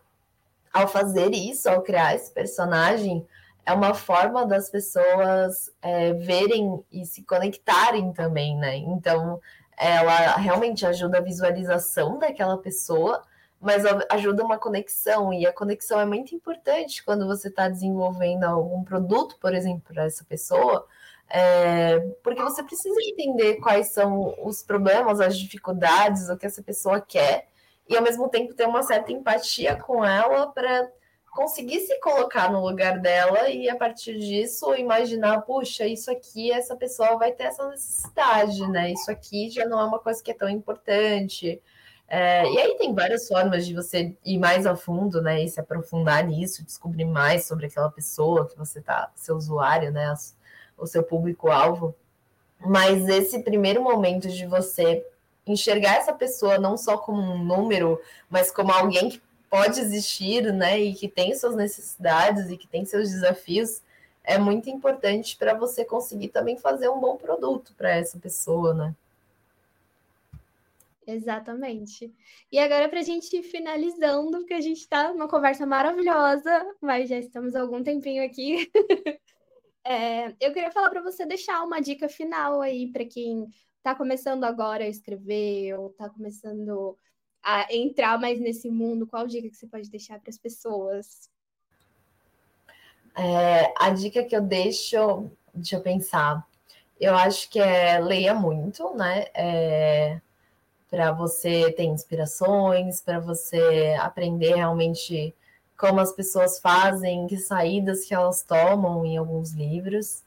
ao fazer isso, ao criar esse personagem, é uma forma das pessoas é, verem e se conectarem também, né? Então ela realmente ajuda a visualização daquela pessoa, mas ajuda uma conexão, e a conexão é muito importante quando você está desenvolvendo algum produto, por exemplo, para essa pessoa, é, porque você precisa entender quais são os problemas, as dificuldades, o que essa pessoa quer, e ao mesmo tempo ter uma certa empatia com ela para conseguir se colocar no lugar dela e, a partir disso, imaginar, puxa, isso aqui, essa pessoa vai ter essa necessidade, né? Isso aqui já não é uma coisa que é tão importante. É, e aí tem várias formas de você ir mais a fundo, né? E se aprofundar nisso, descobrir mais sobre aquela pessoa que você tá, seu usuário, né? O seu público-alvo. Mas esse primeiro momento de você enxergar essa pessoa não só como um número, mas como alguém que pode existir, né, e que tem suas necessidades e que tem seus desafios, é muito importante para você conseguir também fazer um bom produto para essa pessoa, né? Exatamente. E agora, para a gente ir finalizando, porque a gente está numa conversa maravilhosa, mas já estamos há algum tempinho aqui. é, eu queria falar para você deixar uma dica final aí para quem está começando agora a escrever ou está começando a entrar mais nesse mundo. Qual dica que você pode deixar para as pessoas? É, a dica que eu deixo, deixa eu pensar, eu acho que é leia muito, né? É, para você ter inspirações, para você aprender realmente como as pessoas fazem, que saídas que elas tomam em alguns livros.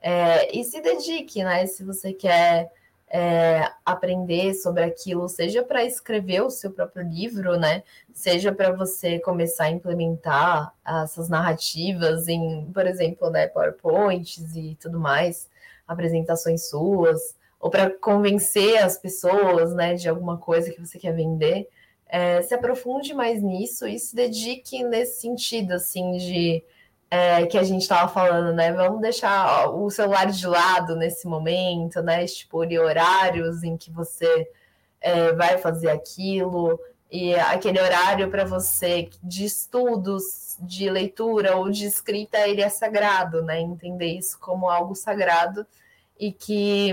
É, e se dedique, né? Se você quer É, aprender sobre aquilo, seja para escrever o seu próprio livro, né? Seja para você começar a implementar essas narrativas em, por exemplo, né, PowerPoints e tudo mais, apresentações suas, ou para convencer as pessoas, né, de alguma coisa que você quer vender. É, se aprofunde mais nisso e se dedique nesse sentido, assim, de É, que a gente estava falando, né? Vamos deixar o celular de lado nesse momento, né? Tipo, horários em que você é, vai fazer aquilo, e aquele horário para você de estudos, de leitura ou de escrita, ele é sagrado, né? Entender isso como algo sagrado e que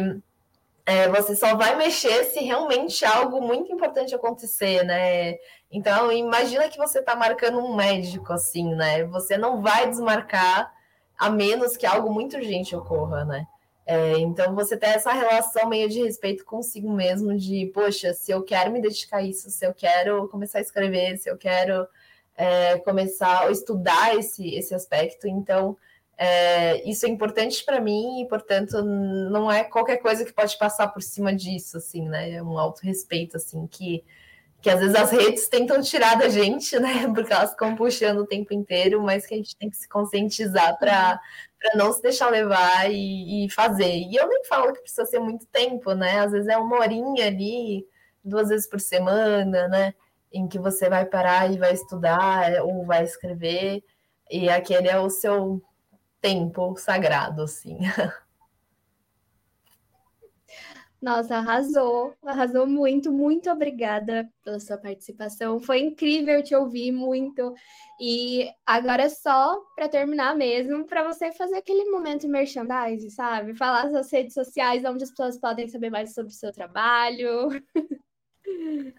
é, você só vai mexer se realmente algo muito importante acontecer, né? Então, imagina que você está marcando um médico, assim, né? Você não vai desmarcar a menos que algo muito urgente ocorra, né? É, então, você tem essa relação meio de respeito consigo mesmo, de, poxa, se eu quero me dedicar a isso, se eu quero começar a escrever, se eu quero é, começar a estudar esse, esse aspecto, então É, isso é importante para mim e, portanto, não é qualquer coisa que pode passar por cima disso, assim, né? É um autorrespeito, assim, que, que às vezes as redes tentam tirar da gente, né? Porque elas ficam puxando o tempo inteiro, mas que a gente tem que se conscientizar para não se deixar levar e, e fazer. E eu nem falo que precisa ser muito tempo, né? Às vezes é uma horinha ali, duas vezes por semana, né? Em que você vai parar e vai estudar ou vai escrever, e aquele é o seu tempo sagrado, assim. Nossa, arrasou, arrasou muito, muito obrigada pela sua participação, foi incrível te ouvir muito, e agora é só para terminar mesmo, para você fazer aquele momento merchandising, sabe? Falar nas redes sociais, onde as pessoas podem saber mais sobre o seu trabalho.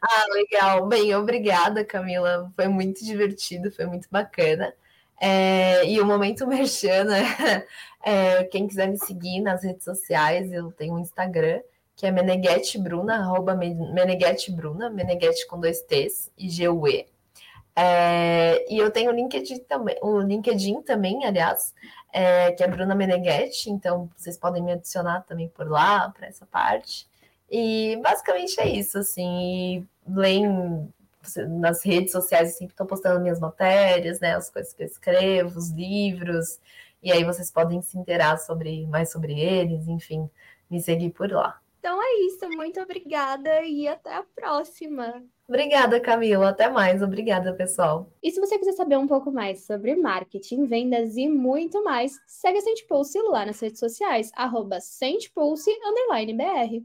Ah, legal, bem, obrigada, Camila, foi muito divertido, foi muito bacana. É, e o Momento Merchan, né? É, quem quiser me seguir nas redes sociais, eu tenho um Instagram, que é Meneguetti Bruna, arroba Meneguetti Bruna, Meneguetti com dois T's, I G U E. É, e eu tenho o LinkedIn também, o LinkedIn também, aliás, é, que é Bruna Meneguetti, então vocês podem me adicionar também por lá, para essa parte. E basicamente é isso, assim, leem nas redes sociais, eu sempre estou postando minhas matérias, né, as coisas que eu escrevo, os livros, e aí vocês podem se interar sobre, mais sobre eles, enfim, me seguir por lá. Então é isso, muito obrigada e até a próxima. Obrigada, Camila. Até mais. Obrigada, pessoal. E se você quiser saber um pouco mais sobre marketing, vendas e muito mais, segue a SendPulse lá nas redes sociais, arroba SendPulse underline B R.